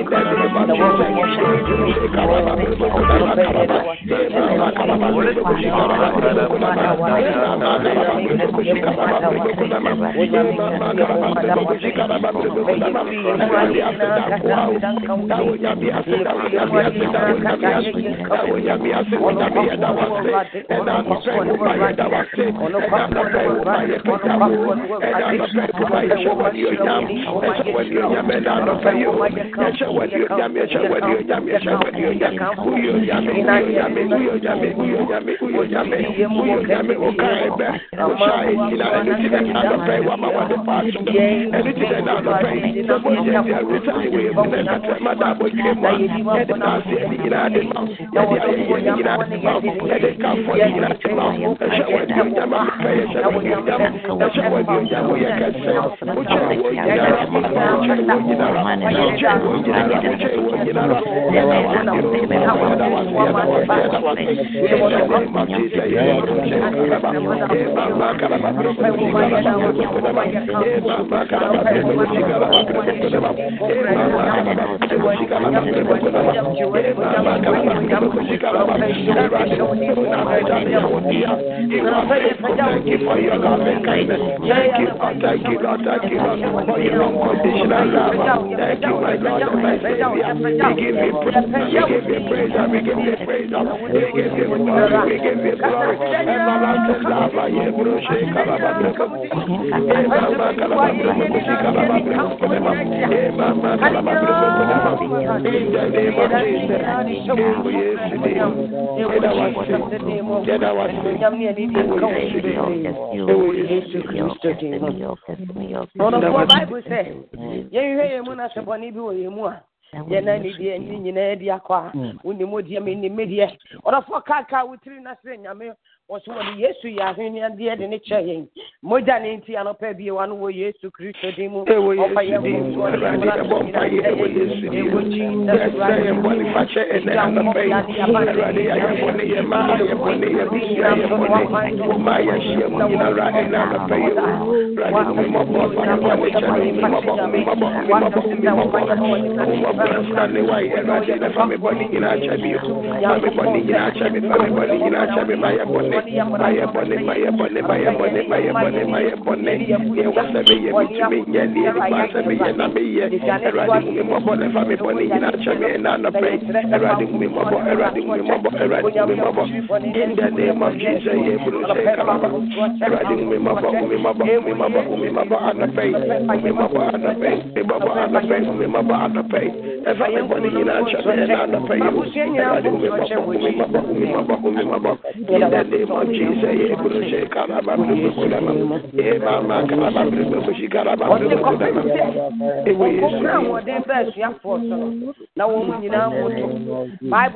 Bible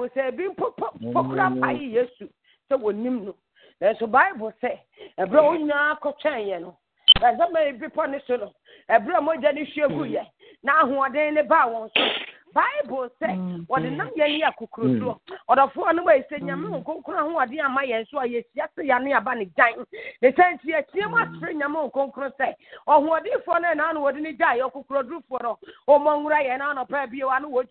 say bim pop program I yesu so wonim no na so Bible say ebra onya akotwenye no na so me bi poni so no ebra mo je ni hweguye na ahoden ne ba won so Bible say what the nam ye ni akokrodo odofo no ba ise nyame nkonkron ahoden amaye so ayesia se ya ne aba ne dan ne tanti ya tiemu asre nyame nkonkron say ahoden fo na na wodi ni dai akokrodo fo no o monwura ye na no pa biwa no wo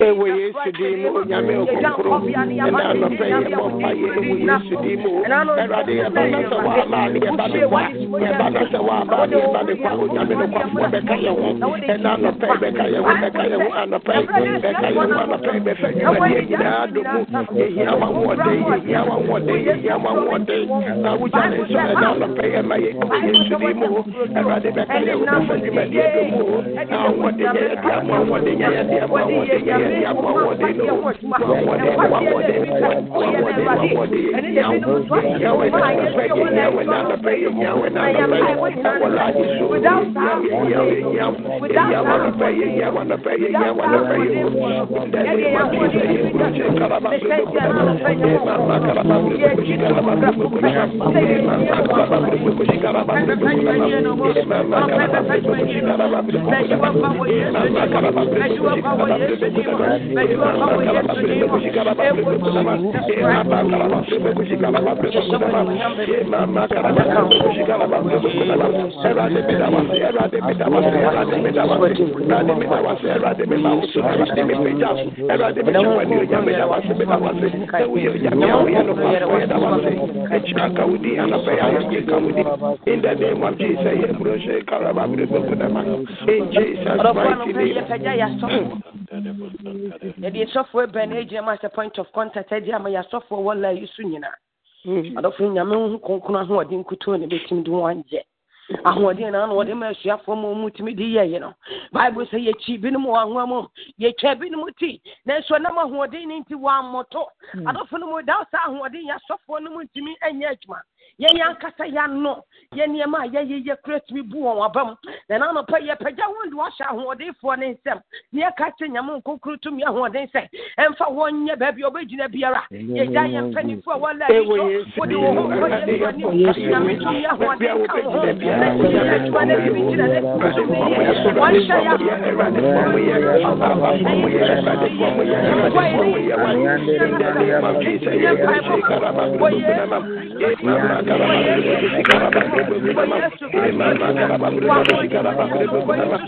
In the name of Jesus, in Jesus' mighty name. Point of contact. I don't think I'm going to be I want to know what the for multimedia, you know. Bible say ye chibin more, ye chabin muti. Then so number who didn't into one motor. I don't know what else I want to soft one to me and Yajma. Ye Yankasayan no, Ye Yama, ye create me boo on a bum. Then I'm a payer, Pajawan wash out day for an instant. Near catching a monk conclude to me what they say. And for 1 year, baby, original Biara. Ye giant penny for 1 day. What do you I I'm I I'm I'm going to to me, I know about it. And what I want to me.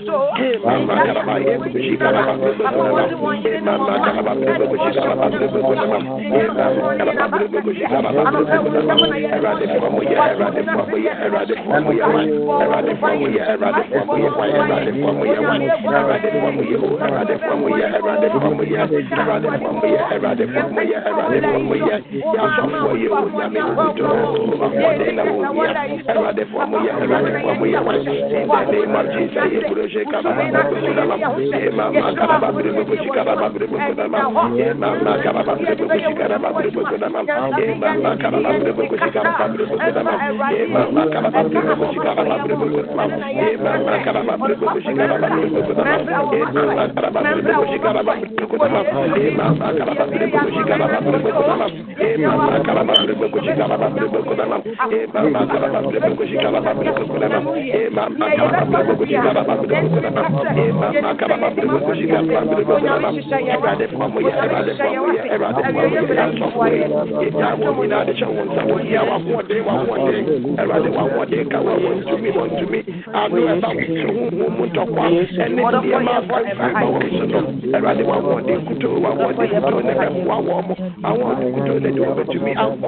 I'm all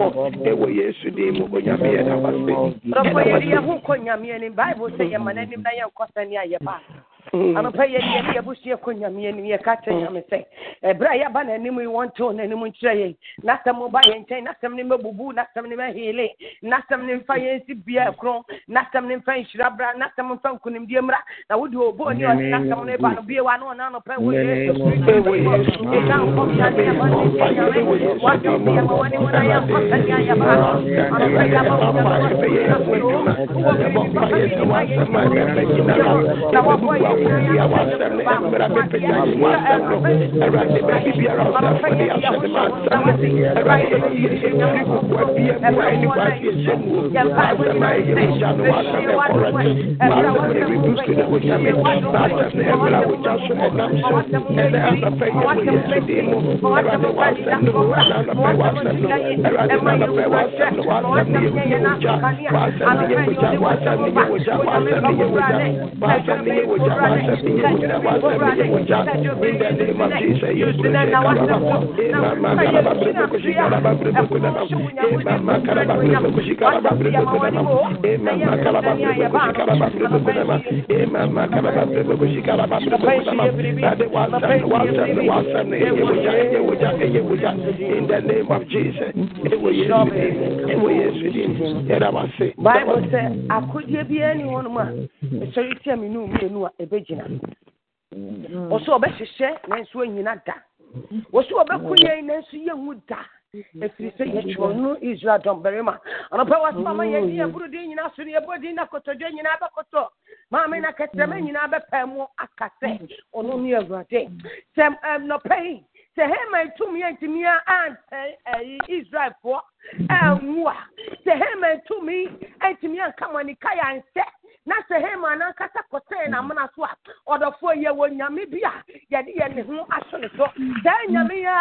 yesterday. And Bible say, my name I'm paying a bush of Kunyami and your catching. I'm saying, Brian Bannon, we want to and we say, not some mobile and ten, not some nimble boo, not some nimble, not some nimfiancy beer crown, not some nimfiancy rabra, not some funkunim diamra. I would do a body on not some nebano beer one on a pair with it. I was I In the name of Jesus, it will yes, it will yes, and I must say, Bible said, I could be anyone, man. So you tell me, no, you know, a virgin. Also, a better share, and swing in at that. What's your bakuya and see you would die. If you say you know Israel, don't bury my power, Mamma, and you put in us to your body in a cotogen in Abacoto. Mamma, I catch them in Abapamo, Akase, or no near Rade. Sam, I'm not paying. The Haman to me and to me and Israel for Elmua. The Haman to me and to me and come on the Kaya and set. Not the Haman and Catacote and Amanaswa or the 4 year old Yamibia, Yadian, who I saw the talk. Then Yamia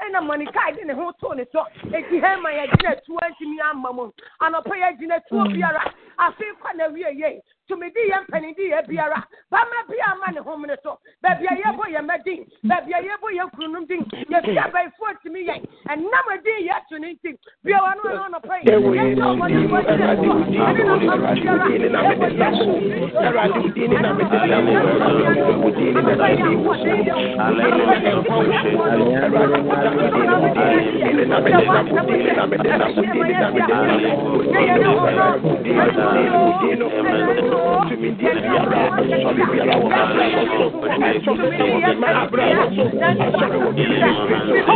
and a Monica in the whole Tony talk. If you have my idea to me and Mamma, and a prayer dinner to a Biara, I feel kind of yay. To me, dear Penny, dear Biara, Bama Bia Man, home in the top, Babia Yaboya Madin, Babia Yaboya Kunundin, Yabia by 40 million, and number day yet to anything. We are on a plane. Because of the name of Jesus,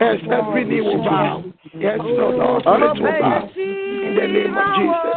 as every knee will bow, yes, Lord, all spirits will bow in the name of Jesus.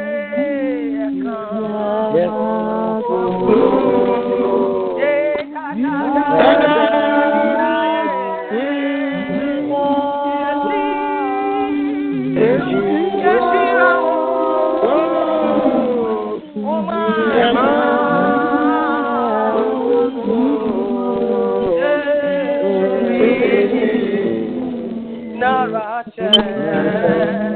Narache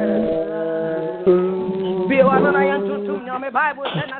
Bible says, I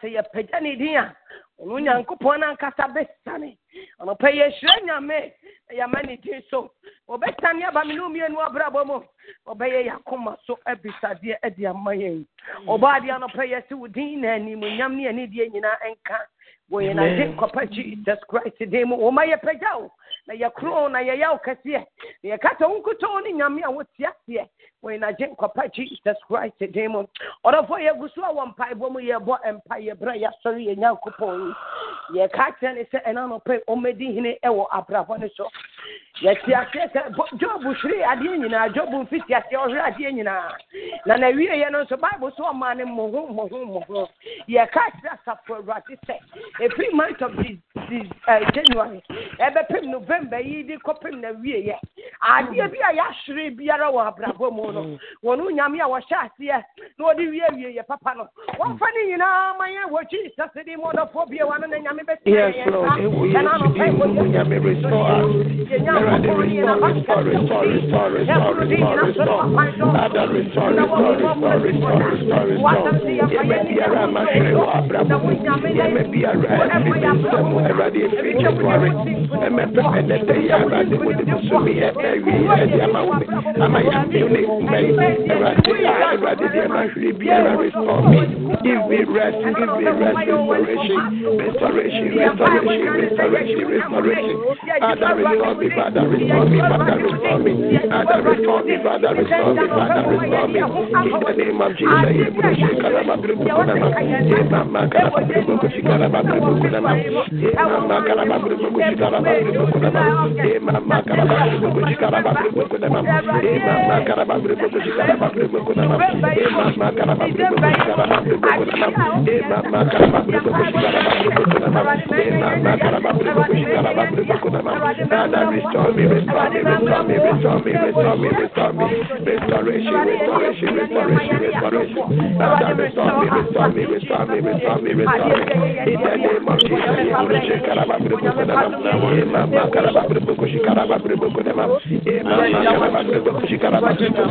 say, a pejani dear, Unan Copona Catabestani, and a payer Shrena may, a man is so. Obestania Bamilumian Wabrabo, obey Yakoma, so Ebisa, dear Edia Mayan, Obadian of Payers to Dean and Yamni and Indiana and Car, when I did copper Jesus Christ, the demo, or my pejao, your crown, I yell Cassia, the Catonco Tony, Yamia, what's yes, when I drink copper Jesus Christ, the demon, or a voyage was one pipe woman, your boy empire, Braya, sorry, and Yankopon. Your captain is an unpaid Omedine Ewa Abravoneso. Yes, yes, job was free at Yenina, job of 50 at your Yenina. Nana, we are not survivors, so man in Mohom. Your captain is up for Ratissa. Every month of January, every November, he did copying the year. I be a Yashri Biarawa Bravo. One Yamia was shot here, nor did we hear your papa. One funny, you know, my watch is Saturday morning for beer one and Yammy. Yes, and I'm a friend with Yammy restore.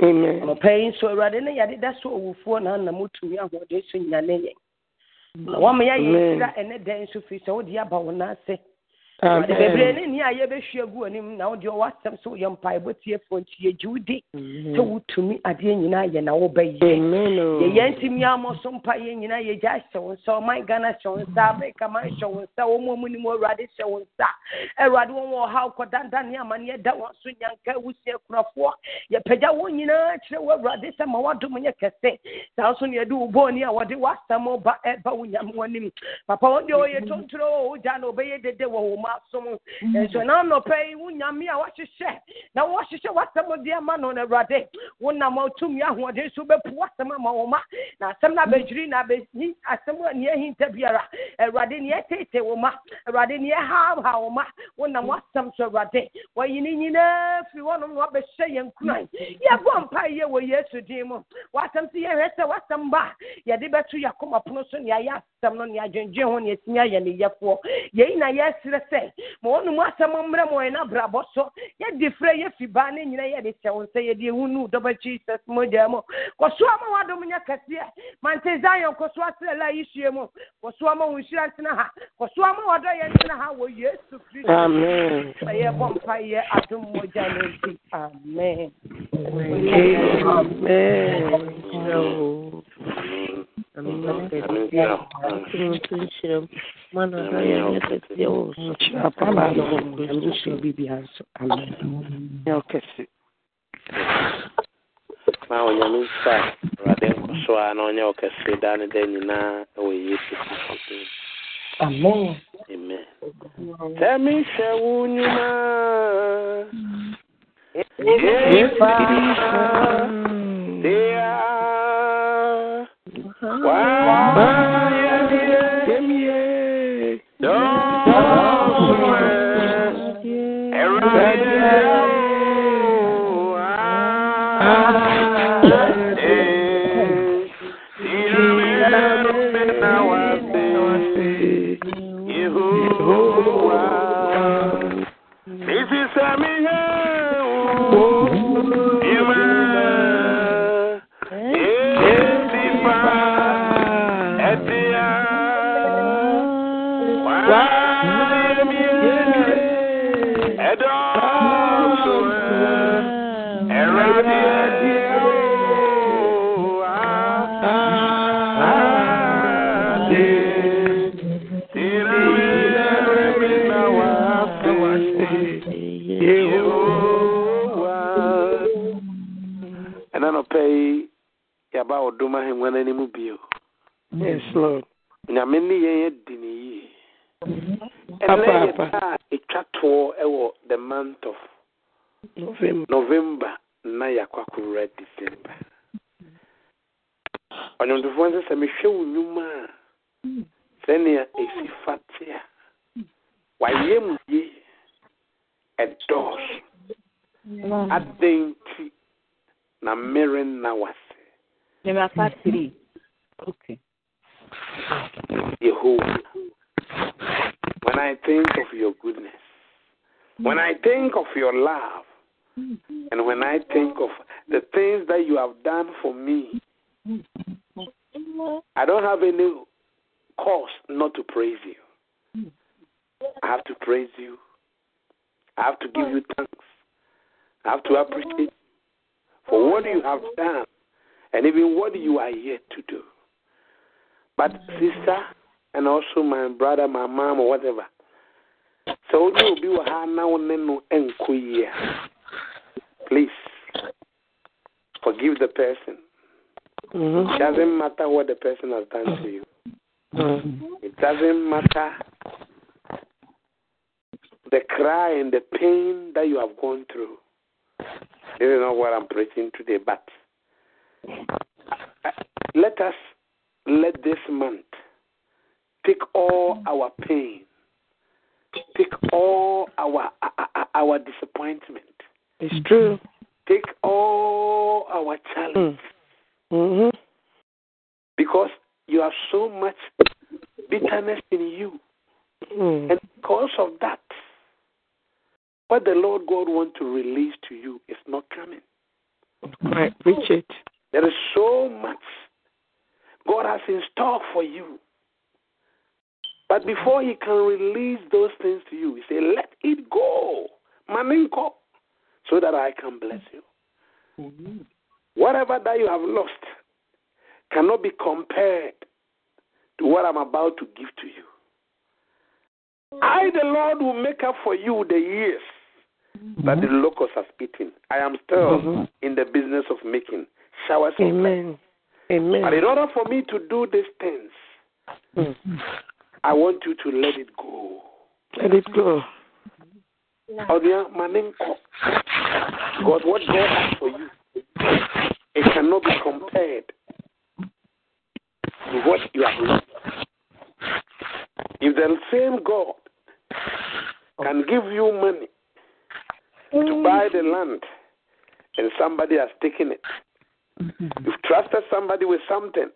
Amen. Paying so rather than I did that so for none the mood to me and what they sing. One may I hear that and a dance to face all the about when I say, I'm ever sure going now. Do what some so young pie, but here for your Judy. So to me, I didn't and I obey you. Yancy me almost some pie and you know, you just so my Ghana show and star make a man show and so woman more radish show and star. A rad one more how could that done your money that one soon young girl with your craft war. Your pedawon, you know, what radish and what do you can say? Thousand you do born here what it was some more but when you're one. Papa, you don't throw down obey the woman. And so now no pay Wunyamia what you share. Now what you share what some of the man on a rade. One more to me, one day super what some of my oma. Now some Bedrina Bessin as someone near Hinterbiera, a Radinia Tete Woma, a Radinia Haoma, one of what some so rade. Why you need enough you want to rob a shay and crime. Yeah, one pie year were yes to Demo. What some see a rest of what some bar. Ya did better ya come up no son ya some on ya John yes near ya for. Yea, yes. Say, more no matter Mamma and Abra Bosso, yet the fray if you ban in the show and say, you knew double cheese as Mojamo, Coswama Domina Cassia, Mantezayo, Coswata La Ishimo, Coswama Ushantanaha, Coswama Odayanaha were yes to free. Amen. Amen. Amen. Let us let this month take all our pain, take all our disappointment. It's true. Take all our challenge. Mm-hmm. Because you have so much bitterness in you. Mm. And because of that, what the Lord God wants to release to you is not coming. Right, preach it. There is so much God has in store for you. But before He can release those things to you, He said, let it go, Maminko, so that I can bless you. Mm-hmm. Whatever that you have lost cannot be compared to what I'm about to give to you. I, the Lord, will make up for you the years that the locust has eaten. I am still in the business of making showers of blessings. Amen. But in order for me to do these things, I want you to let it go. Let it go. Because what God has for you, it cannot be compared to what you have lost. If the same God can give you money to buy the land and somebody has taken it, you've trusted somebody with something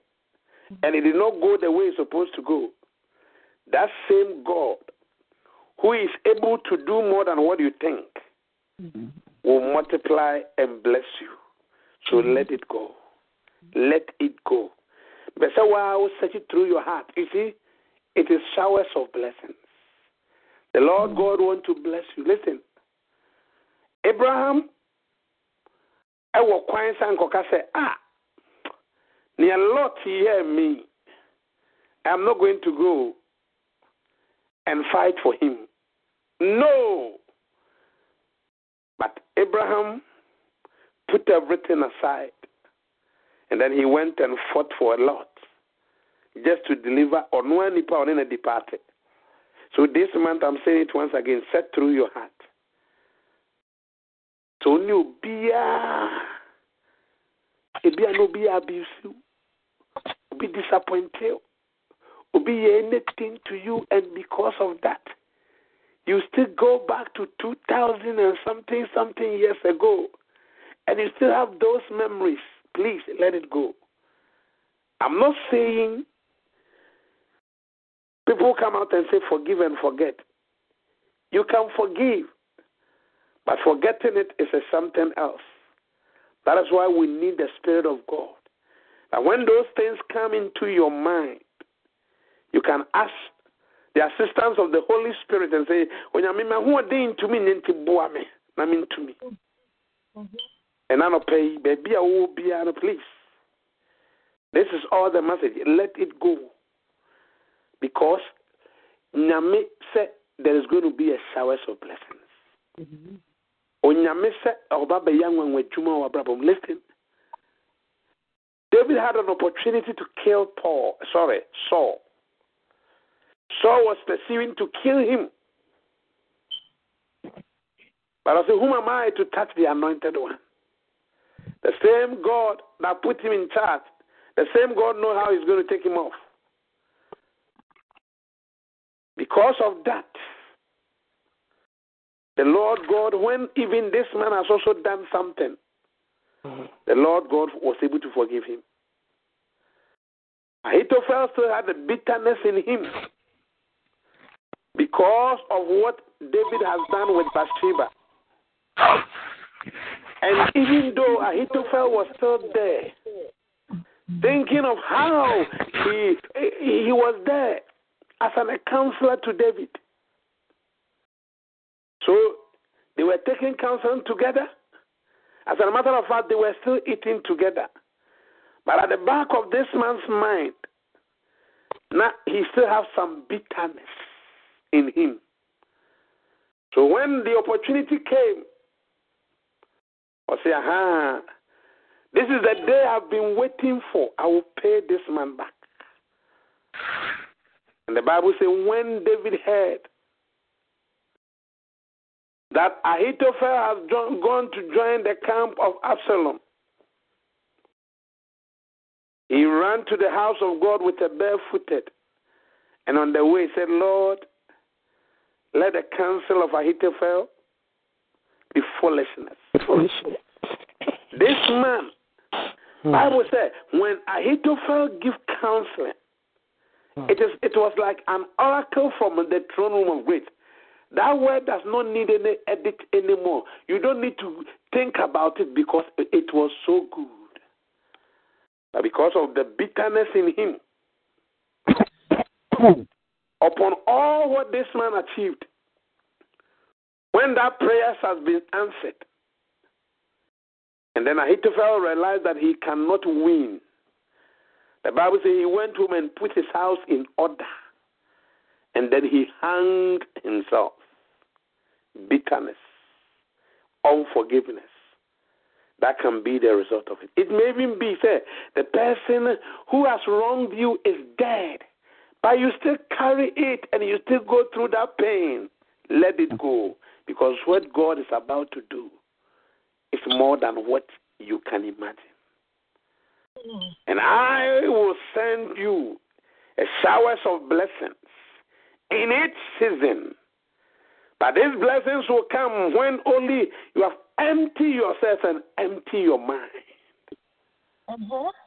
and it did not go the way it's supposed to go, that same God who is able to do more than what you think will multiply and bless you. So let it go. Let it go. But so I will search it through your heart. You see, it is showers of blessings. The Lord God wants to bless you. Listen, Abraham, I will quite say, near Lot, hear me. I'm not going to go and fight for him. No. But Abraham put everything aside, and then he went and fought for Lot, just to deliver on one nipa on any departed. So this month I'm saying it once again, set through your heart. So new bia no be abuse you, be disappointed, be anything to you, and because of that, you still go back to 2000 and something years ago, and you still have those memories. Please let it go. I'm not saying. People come out and say, forgive and forget. You can forgive, but forgetting it is a something else. That is why we need the Spirit of God. And when those things come into your mind, you can ask the assistance of the Holy Spirit and say, and I don't pay, baby, I will be out of place. This is all the message. Let it go. Because Nyame said there is going to be a shower of blessings. Onyame said, listen, David had an opportunity to kill Saul. Saul was pursuing to kill him. But I said, whom am I to touch the anointed one? The same God that put him in charge, the same God knows how he's going to take him off. Because of that, the Lord God, when even this man has also done something, the Lord God was able to forgive him. Ahithophel still had the bitterness in him because of what David has done with Bathsheba. And even though Ahithophel was still there, thinking of how he was there, as a counselor to David. So they were taking counseling together. As a matter of fact, they were still eating together. But at the back of this man's mind, now he still has some bitterness in him. So when the opportunity came, I say, this is the day I've been waiting for. I will pay this man back. And the Bible says, when David heard that Ahithophel has gone to join the camp of Absalom, He ran to the house of God with a barefooted, and on the way said, Lord, let the counsel of Ahithophel be foolishness. This man, Bible said, when Ahithophel give counseling, it was like an oracle from the throne room of grace. That word does not need any edit anymore. You don't need to think about it because it was so good. But because of the bitterness in him, upon all what this man achieved, when that prayer has been answered, and then Ahithophel realized that he cannot win. The Bible says he went home and put his house in order, and then he hung himself. Bitterness, unforgiveness, that can be the result of it. It may even be said the person who has wronged you is dead, but you still carry it and you still go through that pain. Let it go, because what God is about to do is more than what you can imagine. And I will send you a shower of blessings in each season. But these blessings will come when only you have emptied yourself and empty your mind.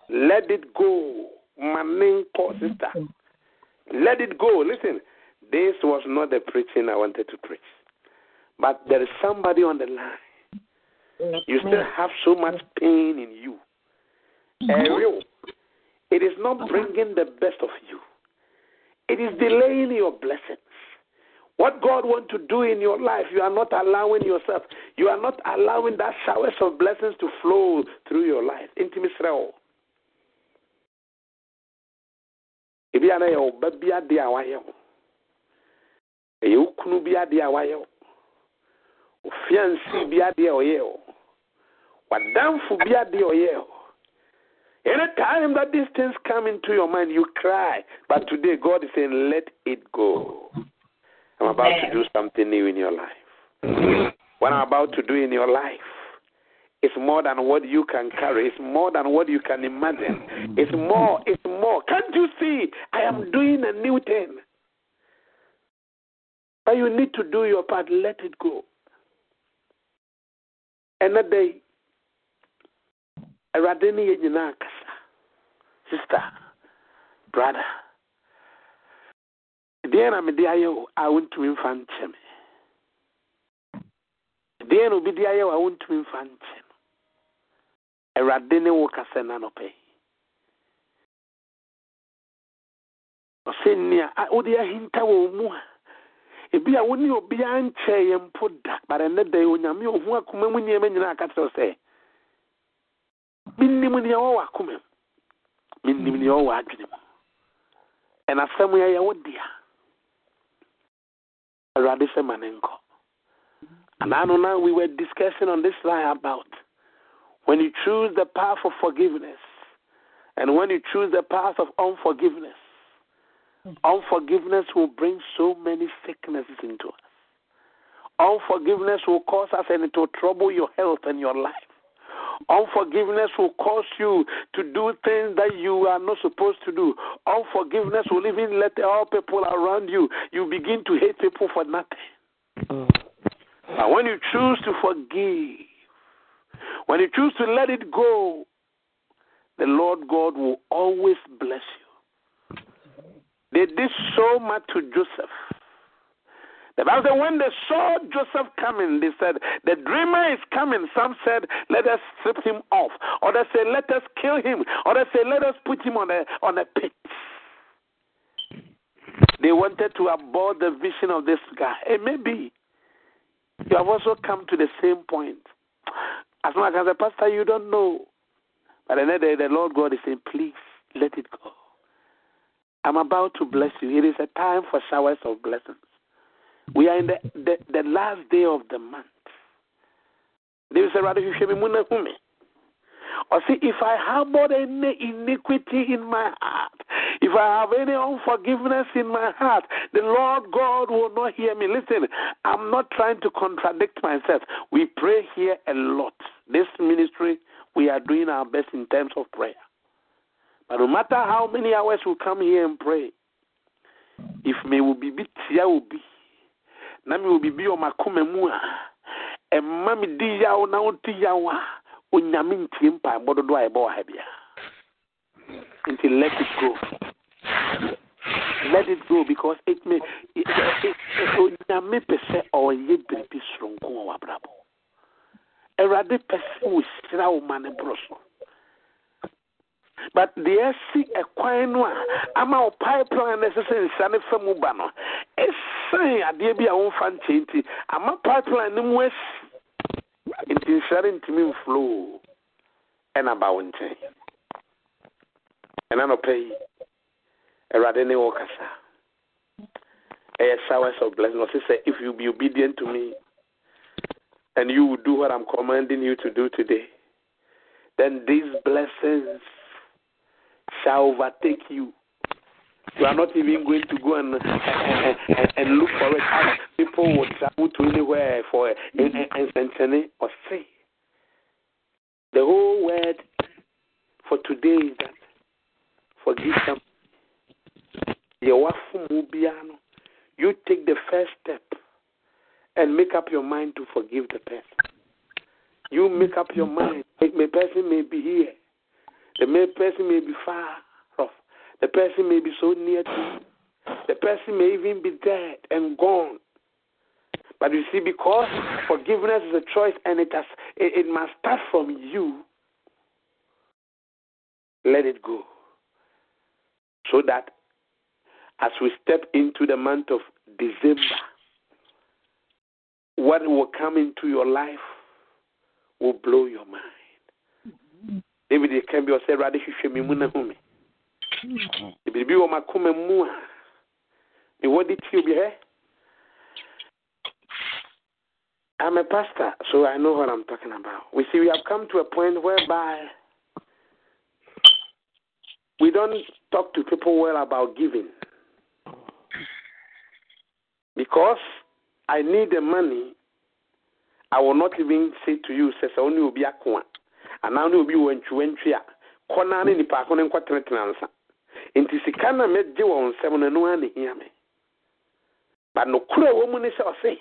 Let it go, my main sister. Let it go. Listen, this was not the preaching I wanted to preach. But there is somebody on the line. You still have so much pain in you. Ariel, it is not bringing the best of you. It is delaying your blessings. What God wants to do in your life, you are not allowing yourself. You are not allowing that showers of blessings to flow through your life. Intimate Israel. Anytime that these things come into your mind, you cry. But today, God is saying, let it go. I'm about to do something new in your life. What I'm about to do in your life is more than what you can carry. It's more than what you can imagine. It's more. Can't you see? I am doing a new thing. But you need to do your part. Let it go. Another day. Sister, brother, dear, I'm a I want to infant him. Dear, no, be dear, I want to infant him. A radene worker send an opay. Osenia, I would hear him tell more. It be a woman who be unchained and put back, but another day when I'm your work when you're in a castle say. And as somewhere you would dear, a radice manenko. And I don't know, we were discussing on this line about when you choose the path of forgiveness and when you choose the path of unforgiveness, unforgiveness will bring so many sicknesses into us. Unforgiveness will cause us and it will trouble your health and your life. Unforgiveness will cause you to do things that you are not supposed to do. Unforgiveness will even let all people around you. You begin to hate people for nothing. But when you choose to forgive, when you choose to let it go, the Lord God will always bless you. They did so much to Joseph. The Bible said when they saw Joseph coming, they said, the dreamer is coming. Some said, let us strip him off. Others said, let us kill him. Others said, let us put him on a pit. They wanted to abort the vision of this guy. And maybe you have also come to the same point. As long as a pastor, you don't know. But another day, the Lord God is saying, please, let it go. I'm about to bless you. It is a time for showers of blessings. We are in the last day of the month. There is a rather or see, if I harbor any iniquity in my heart, if I have any unforgiveness in my heart, the Lord God will not hear me. Listen, I'm not trying to contradict myself. We pray here a lot. This ministry, we are doing our best in terms of prayer. But no matter how many hours we come here and pray, if me will be tia will be, na me will be on my kumemua, and mammy dia o na o tia wa, o nyamin timpa and bodo do I bow habia. Until let it go. Let it go because it may pese or ye be strong bravo. A rather person with straw man and brosso. But the SC Aquino, I'm our pipeline necessary in San Famubano. A sign at the Abia own fancy, I'm a pipeline in West. It is certain to me flow and a bounty. And I don't pay a Radene Okasa. A source of blessing. I say, if you be obedient to me and you will do what I'm commanding you to do today, then these blessings shall overtake you. You are not even going to go and look for it. People will travel to anywhere for an centenary or say. The whole word for today is that forgive them. You take the first step and make up your mind to forgive the person. You make up your mind. The person may be here. The person may be far off. The person may be so near to you. The person may even be dead and gone. But you see, because forgiveness is a choice and it must start from you, let it go. So that as we step into the month of December, what will come into your life will blow your mind. David can be a said radish me muna home. If you be on my come mua, what did you be here? I'm a pastor, so I know what I'm talking about. We see we have come to a point whereby we don't talk to people well about giving. Because I need the money, I will not even say to you, says only will be a coin. And now will be when you went here. Conan in the park on and quadrant answer. In Tisicana met you on 7 and 1 here. But no cruel woman is or say.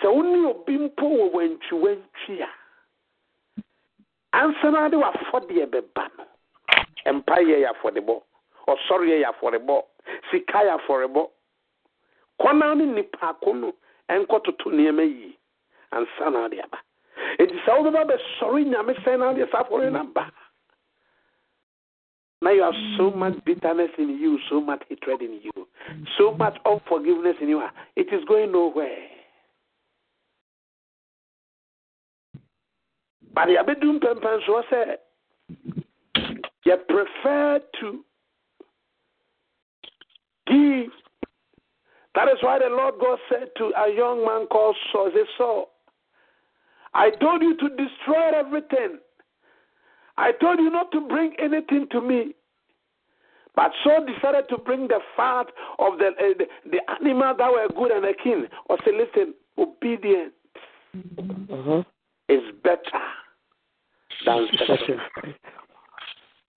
So only will be poor when you went here. Answer, I do afford the ban. Empire for the ball. Or sorry, for the ball. Sikaya for a ball. Conan in the park on and got to near me. And Sana the Abba. It is all about the sorry Namisena, the suffering number. Now you have so much bitterness in you, so much hatred in you, so much unforgiveness in you. It is going nowhere. But the Abedum Pempanso said, you prefer to give. That is why the Lord God said to a young man called Saul, they saw. I told you to destroy everything. I told you not to bring anything to me. But Saul decided to bring the fat of the animal that were good and the king. Or say, listen, obedience is better than sacrifice.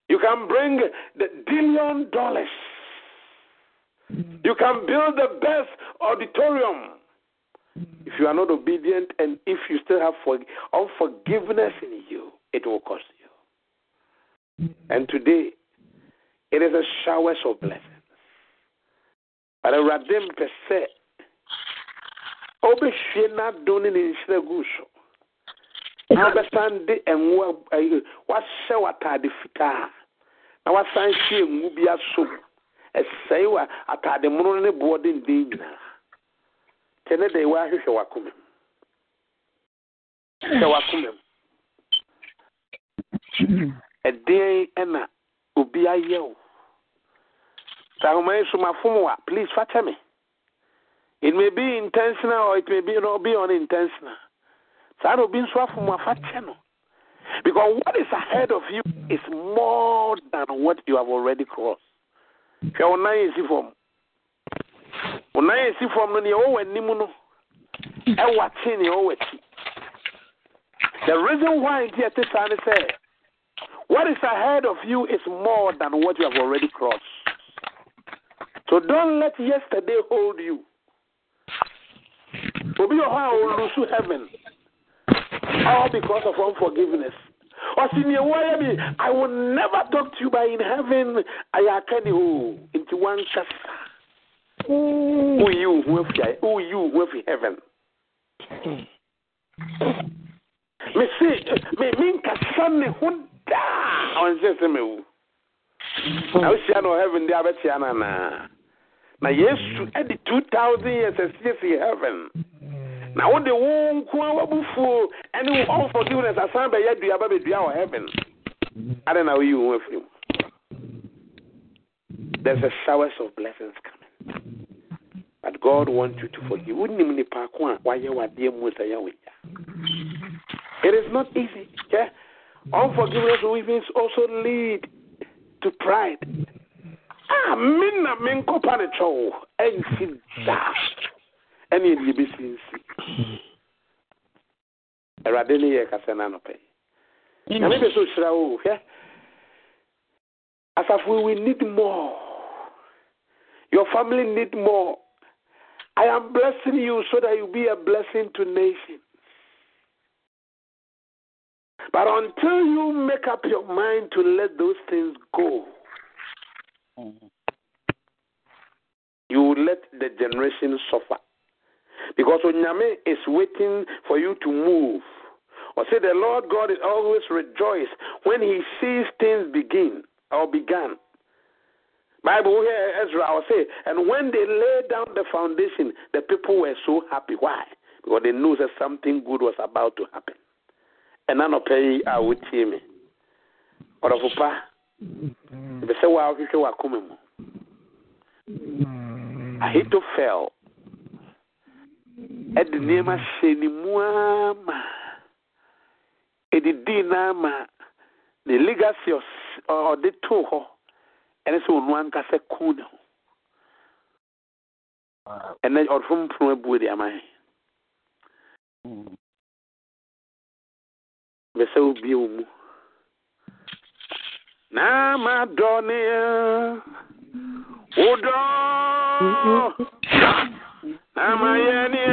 You can bring the $1 billion. You can build the best auditorium. If you are not obedient and if you still have unforgiveness in you, it will cost you. And today, it is a shower of blessings. But a radim per se, obe shena donin in shreguso. Obe sande enwa wase watade fita. Na wasan shi enwu bia so. Esaiwa atade mono ne boden din na. They were Wakum. A day and a Ubia Yo. Sahumay Sumafumwa, please fetch me. It may be intentional or it may be not be unintentional. Sarubin Swafumwa Fatchano. Because what is ahead of you is more than what you have already crossed. Unai si from ni owe nimuno. E wati ni owe ti. The reason why the Tessani said, What is ahead of you is more than what you have already crossed. So don't let yesterday hold you. Obi Ohwa will lose heaven, all because of unforgiveness. I will never talk to you, but in heaven, I are carrying you into one chest. Who you with heaven? Me see, me minka sani hunda on just me who. I wish I know heaven there, but I na na. Na Yesu at the 2000 years as yes in heaven. Now what the womb kuawabufu and the unforgiveness asan be yadu ababe duya or heaven. I don't know you with him. There's a showers of blessings coming, but God wants you to forgive. It is not easy. Yeah? Unforgiveness will also lead to pride. As if we need more. Your family need more. I am blessing you so that you be a blessing to nations. But until you make up your mind to let those things go, you will let the generation suffer. Because Onyame is waiting for you to move. Or say the Lord God is always rejoiced when he sees things began. Bible here, Ezra, I will say, and when they laid down the foundation, the people were so happy. Why? Because they knew that something good was about to happen. And none of them are with him. Or of Papa, they say, "Wow, you are coming." I hate to fail. At the name of Shenimuama, at the Dinama, the legacy or the Toho. And so one can say kuno. And then or from Pumbu, am I? Vessel Bium Nama Donia Udo Nama Yenia.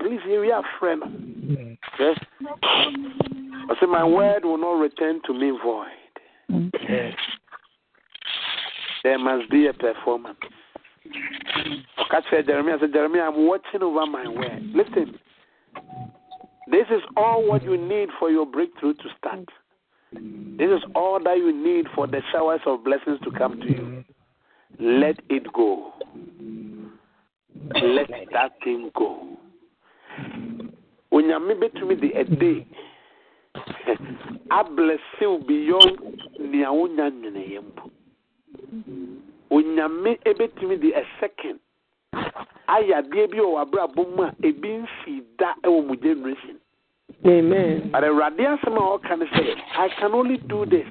Please hear your friend. Yes. I say my word will not return to me void. Yes. There must be a performance. I said, Jeremiah, I'm watching over my word. Listen. This is all what you need for your breakthrough to start. This is all that you need for the showers of blessings to come to you. Let it go. Let that thing go. When you maybe to me the day, I bless you beyond the unyanyanyembu. When you maybe to me the second, I adiebi o abra buma ebin si da ewo mu generation. Amen. But the radiance man all can say, I can only do this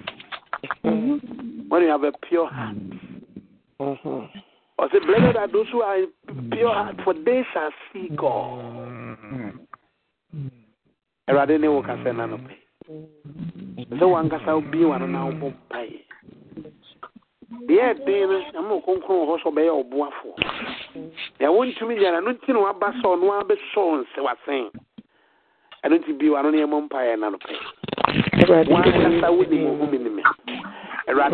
when you have a pure heart. I say, blessed are those who are pure heart, for they shall see God. Erade ne wo kase na no pe. Nde wangasa obi wanu na wo pai. Bia dele amu konkon ho so be ya obuafo. Ya won tumi nyana no ntinu aba so no abe so nse wasen. Ado ti bi wanu ne mo pai na no pe. Wangasa wo ni mo minime. Amen. Amen.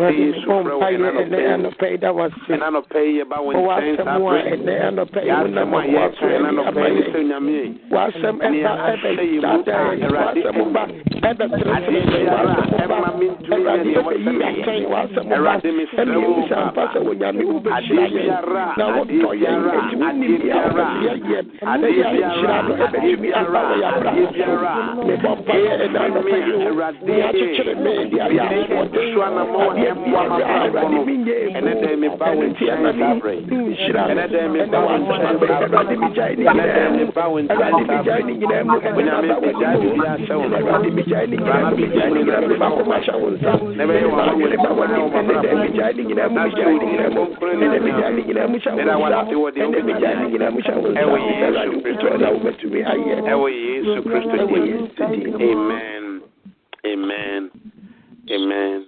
Amen.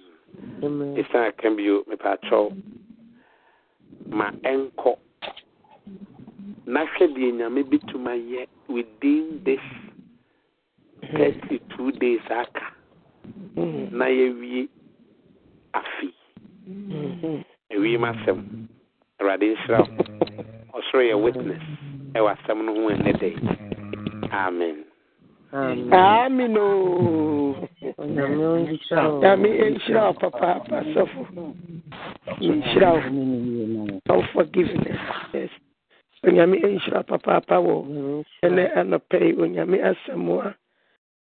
This time I can be you, my patrol. My anchor. Nashadina may be to my yet within this 32 days. Aka. Nayevi Afi. We must have Radisha. Australia witness. I was someone who in the day. Amen. Amino. Inshallah, Papa, Inshallah, oh forgiveness. Yes. Inshallah, Papa, Pawo. And pay when you meet us some more.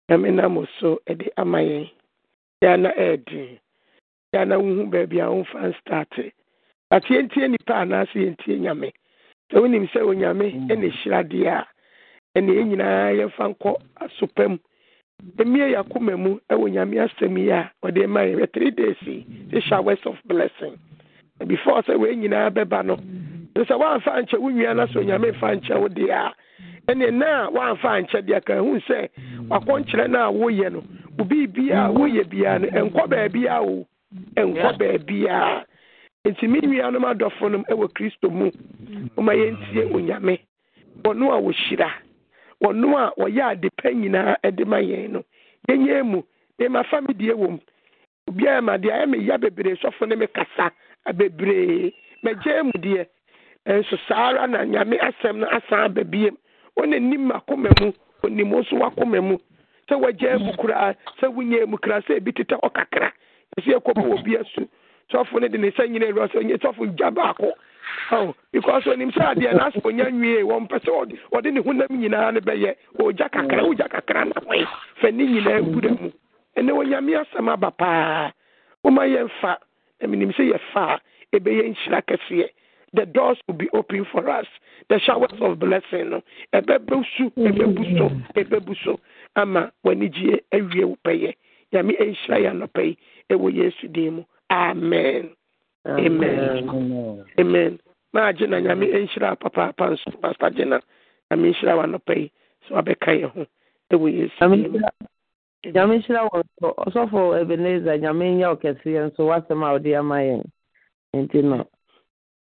Yaminamoso, Eddie Amaye. Yana Eddie. Yana Wum baby, our own fan started. But he ain't any panas, he ain't yammy. So when him say when yammy, any shradia. And the engine I found called a supem. The mere Yakumemu, I will Yamia Semia, or the Mary 3 days, the showers of blessing. And before I went in our Bebano, there's a one fancher when you are not so Yammy fancher what they are. And then now one fancher, the Akan who say, Wakonchana, Woyeno, Ubi Bia, Woyebian, and Kobe Biao, and Kobe Bia. And to me, we are no matter for them, our Christo Moo, my auntie Unyame, or no, I was Shira. Onua or ya de penina at the Mayeno. Yemu, de my family dear womb. Bia, my dear, I may yabebre, so for me cassa, a bebre, my jam, dear, and so Sarah and Yame Assam, Assam, baby, on a Nima Comemu, on Nimosua Comemu. So what jam cra, so we name Crasset, Bitita or Cacra, and see a couple of beers. So for the singing a rustle, and it's off with Jabaco. Oh, because when him said the last one person, or then the Hundamina Bay, or Jacka Cran, Fenina, Buddha, and no Yamia Samabapa, Umayan Fa, I mean, him say a far, a bayan shrakasia. The doors will be open for us, the showers of blessing, a bebuso, Ama, when Niji, a real pay, Yami and Shayano pay, a way yesterday. Amen. Amen. Amen. Majina nyame enhyira papa papa pastor Jenna. Nyame enhyira wa no pay so abekan ye ho. Ewo Yesu. Nyame enhyira wo so for Ebenezer nyame nya okese enso wasema odi amaye. Enti no.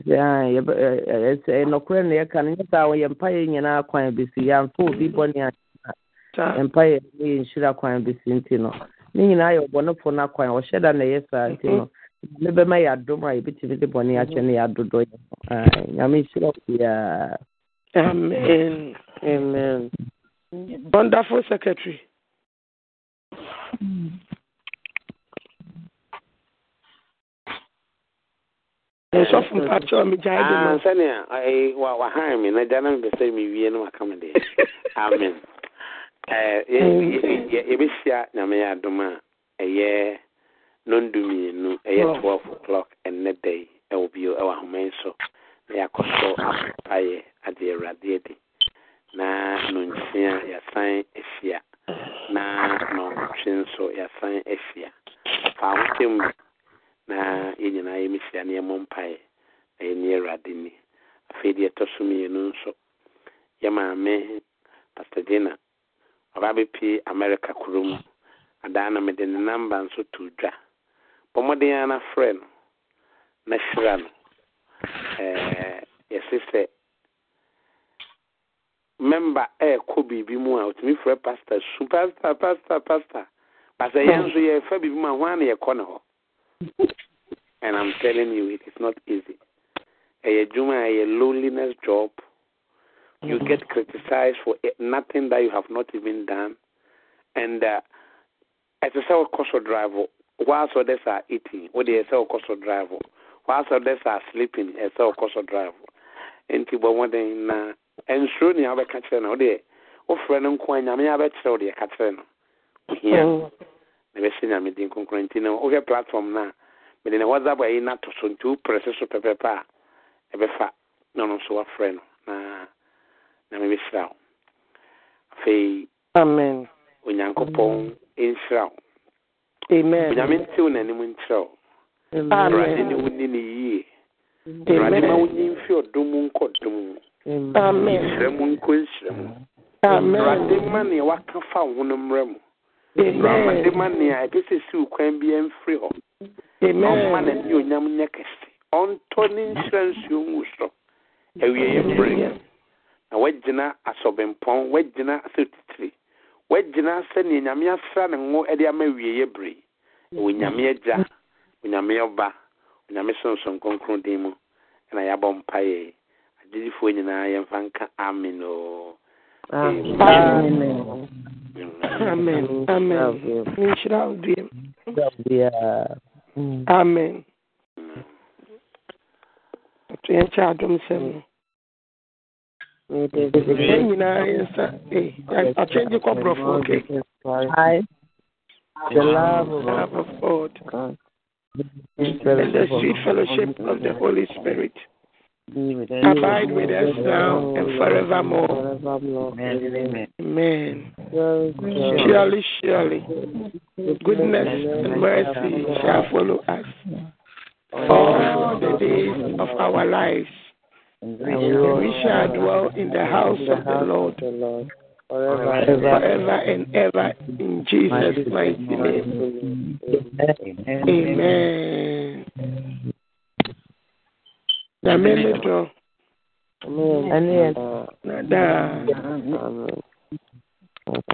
Ya ese no kwen ne kan nya ta wo yempaye nyina kwan bisi ya nfo obi boni an. Yempaye ni enhyira kwan bisi enti no. Ni nyina ayo bonofo na kwan wo hyeda na yesa enti no. Nebe ma ya do ma ibiti de boni ache ne ya do do ya me shiro ya amen wonderful secretary e so fun pacho mi jai de man senia e wa han mi na jana mi say mi wie no aka me de amen ebisia na me ya do ma eye Nondumi no at 12:00 and that day I will be our home so they are called Aye at the Radiati. Na Nunsia, your sign is here. Na no Shinso, your sign is here. Found him na in I miss your near Mompai, a near Radini. A fiddy tosumi and so Yama me Pastor Gina, Obabi P America Kuruma, Adana Medina number and so to Ja. Pomodiana friend, Nashran, your sister. Member Kobe Bimua, to me for a pastor, pastor. But I answer your Fabi Bima 1 year corner. And I'm telling you, it is not easy. A Juma, a loneliness job. You get criticized for nothing that you have not even done. And as a cell coastal driver, whilst others are eating, or the cell coastal driver, whilst others are sleeping, a cell coastal driver. And people want to ensure you have a catcher or there. Or friend and coin, I may have a child, a catcher. Here, never seen a meeting concurrentino over platform now. But in a WhatsApp way, not to soon two presses of paper. Ever fat, no, so a friend. Amen. Unyankopon inshaw. Amen. Amen. Amen. Amen. Wedgena asobempon, wedgena 33. Wedgena seni nyamia sana ngo edi ame wieyebre. Unyamia ja, unyamia ba, unyamia sonson konkrundimo. Ena yabompaye. Adidi fwenye na yamfanka amino. Amen. Amen. Amen. Amen. Amen. Amen. Amen. I change the corporate for the love of God and the sweet fellowship of the Holy Spirit abide with us now and forevermore. Amen. Surely, surely, goodness and mercy shall follow us all the days of our lives. And we shall dwell in the house of the Lord forever and ever in Jesus' mighty name. Amen.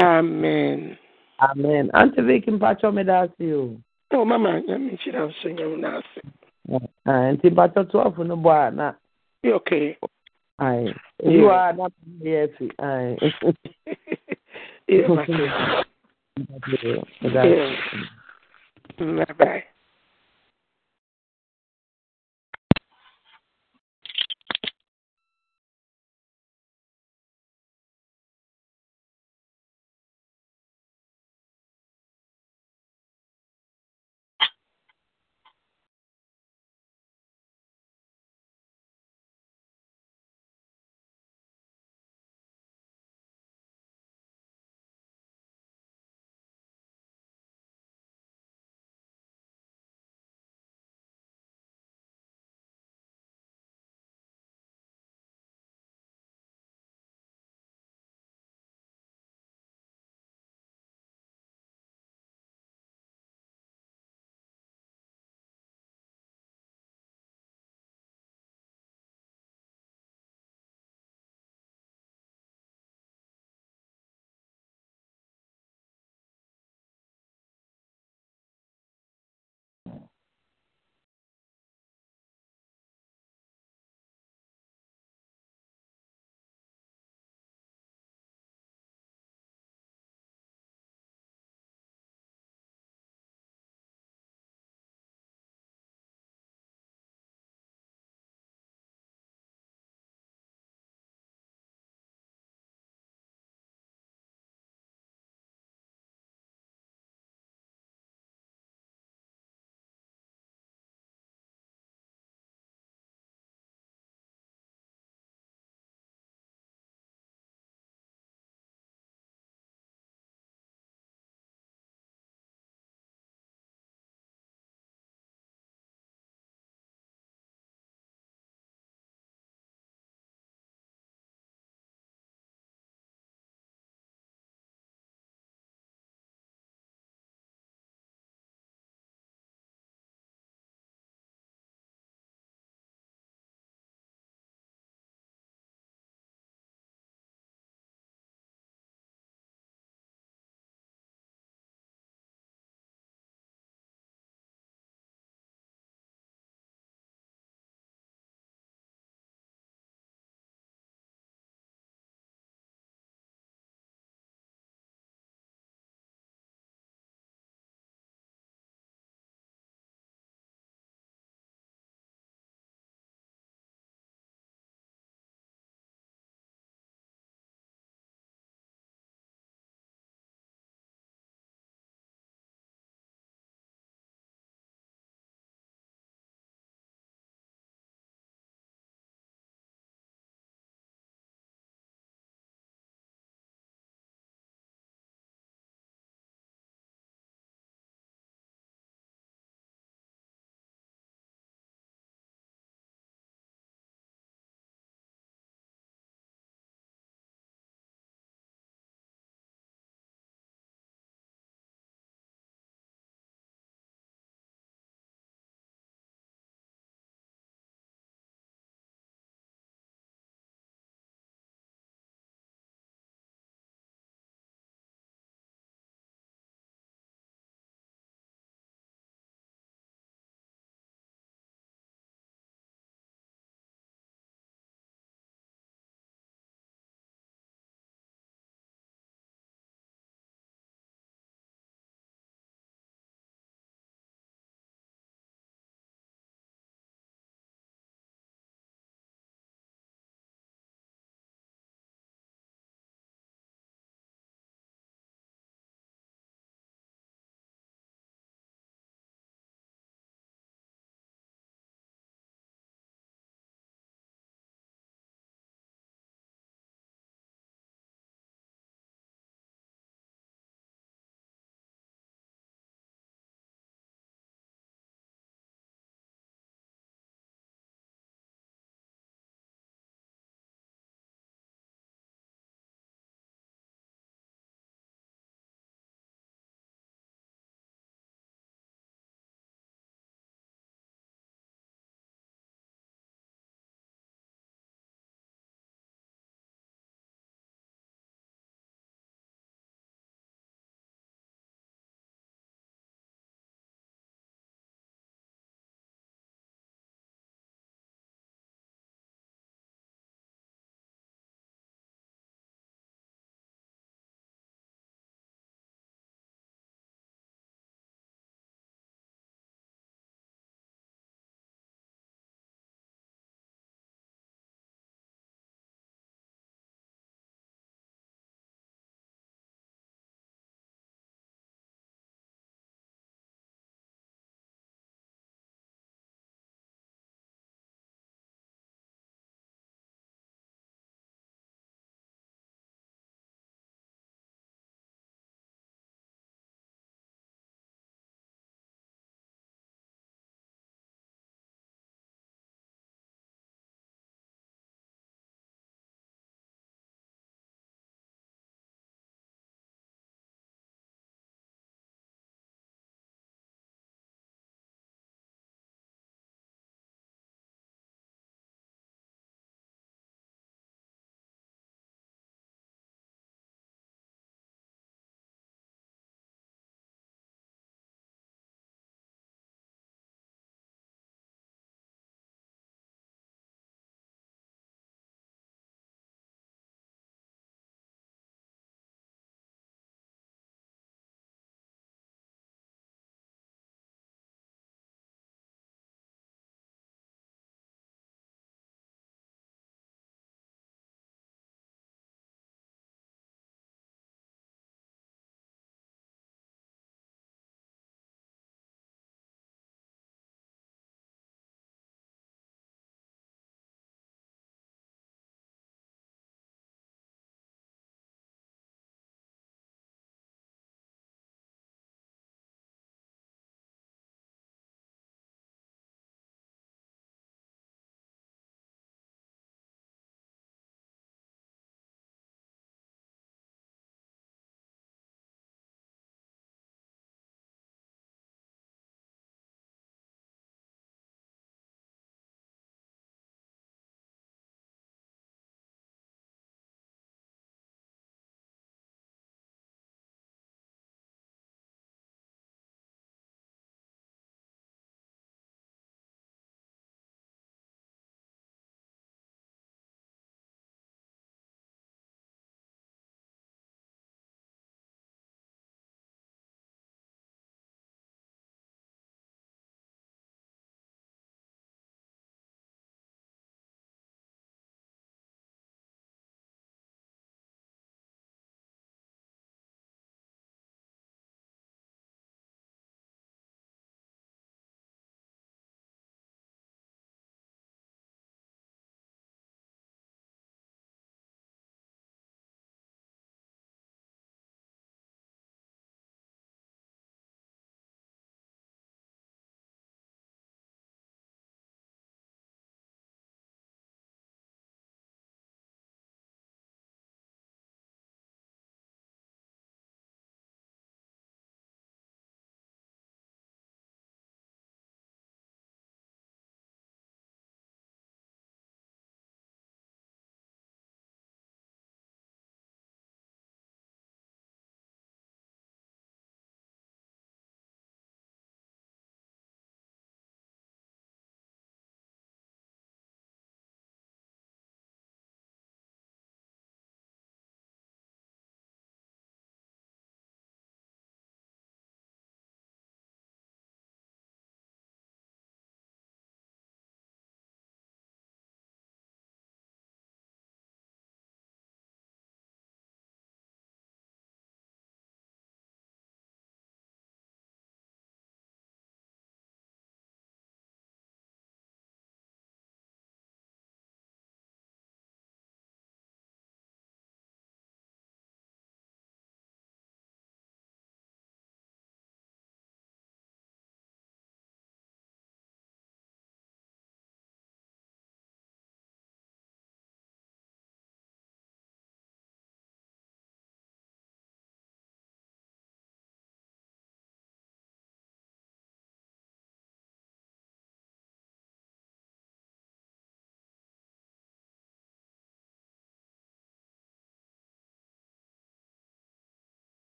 Amen. Amen. Auntie Vicky, Pacho, me da you. Oh, Mama, she don't sing. Auntie Pacho, 12 no boy na. Okay. Aye. You are not happy. Aye. Bye bye.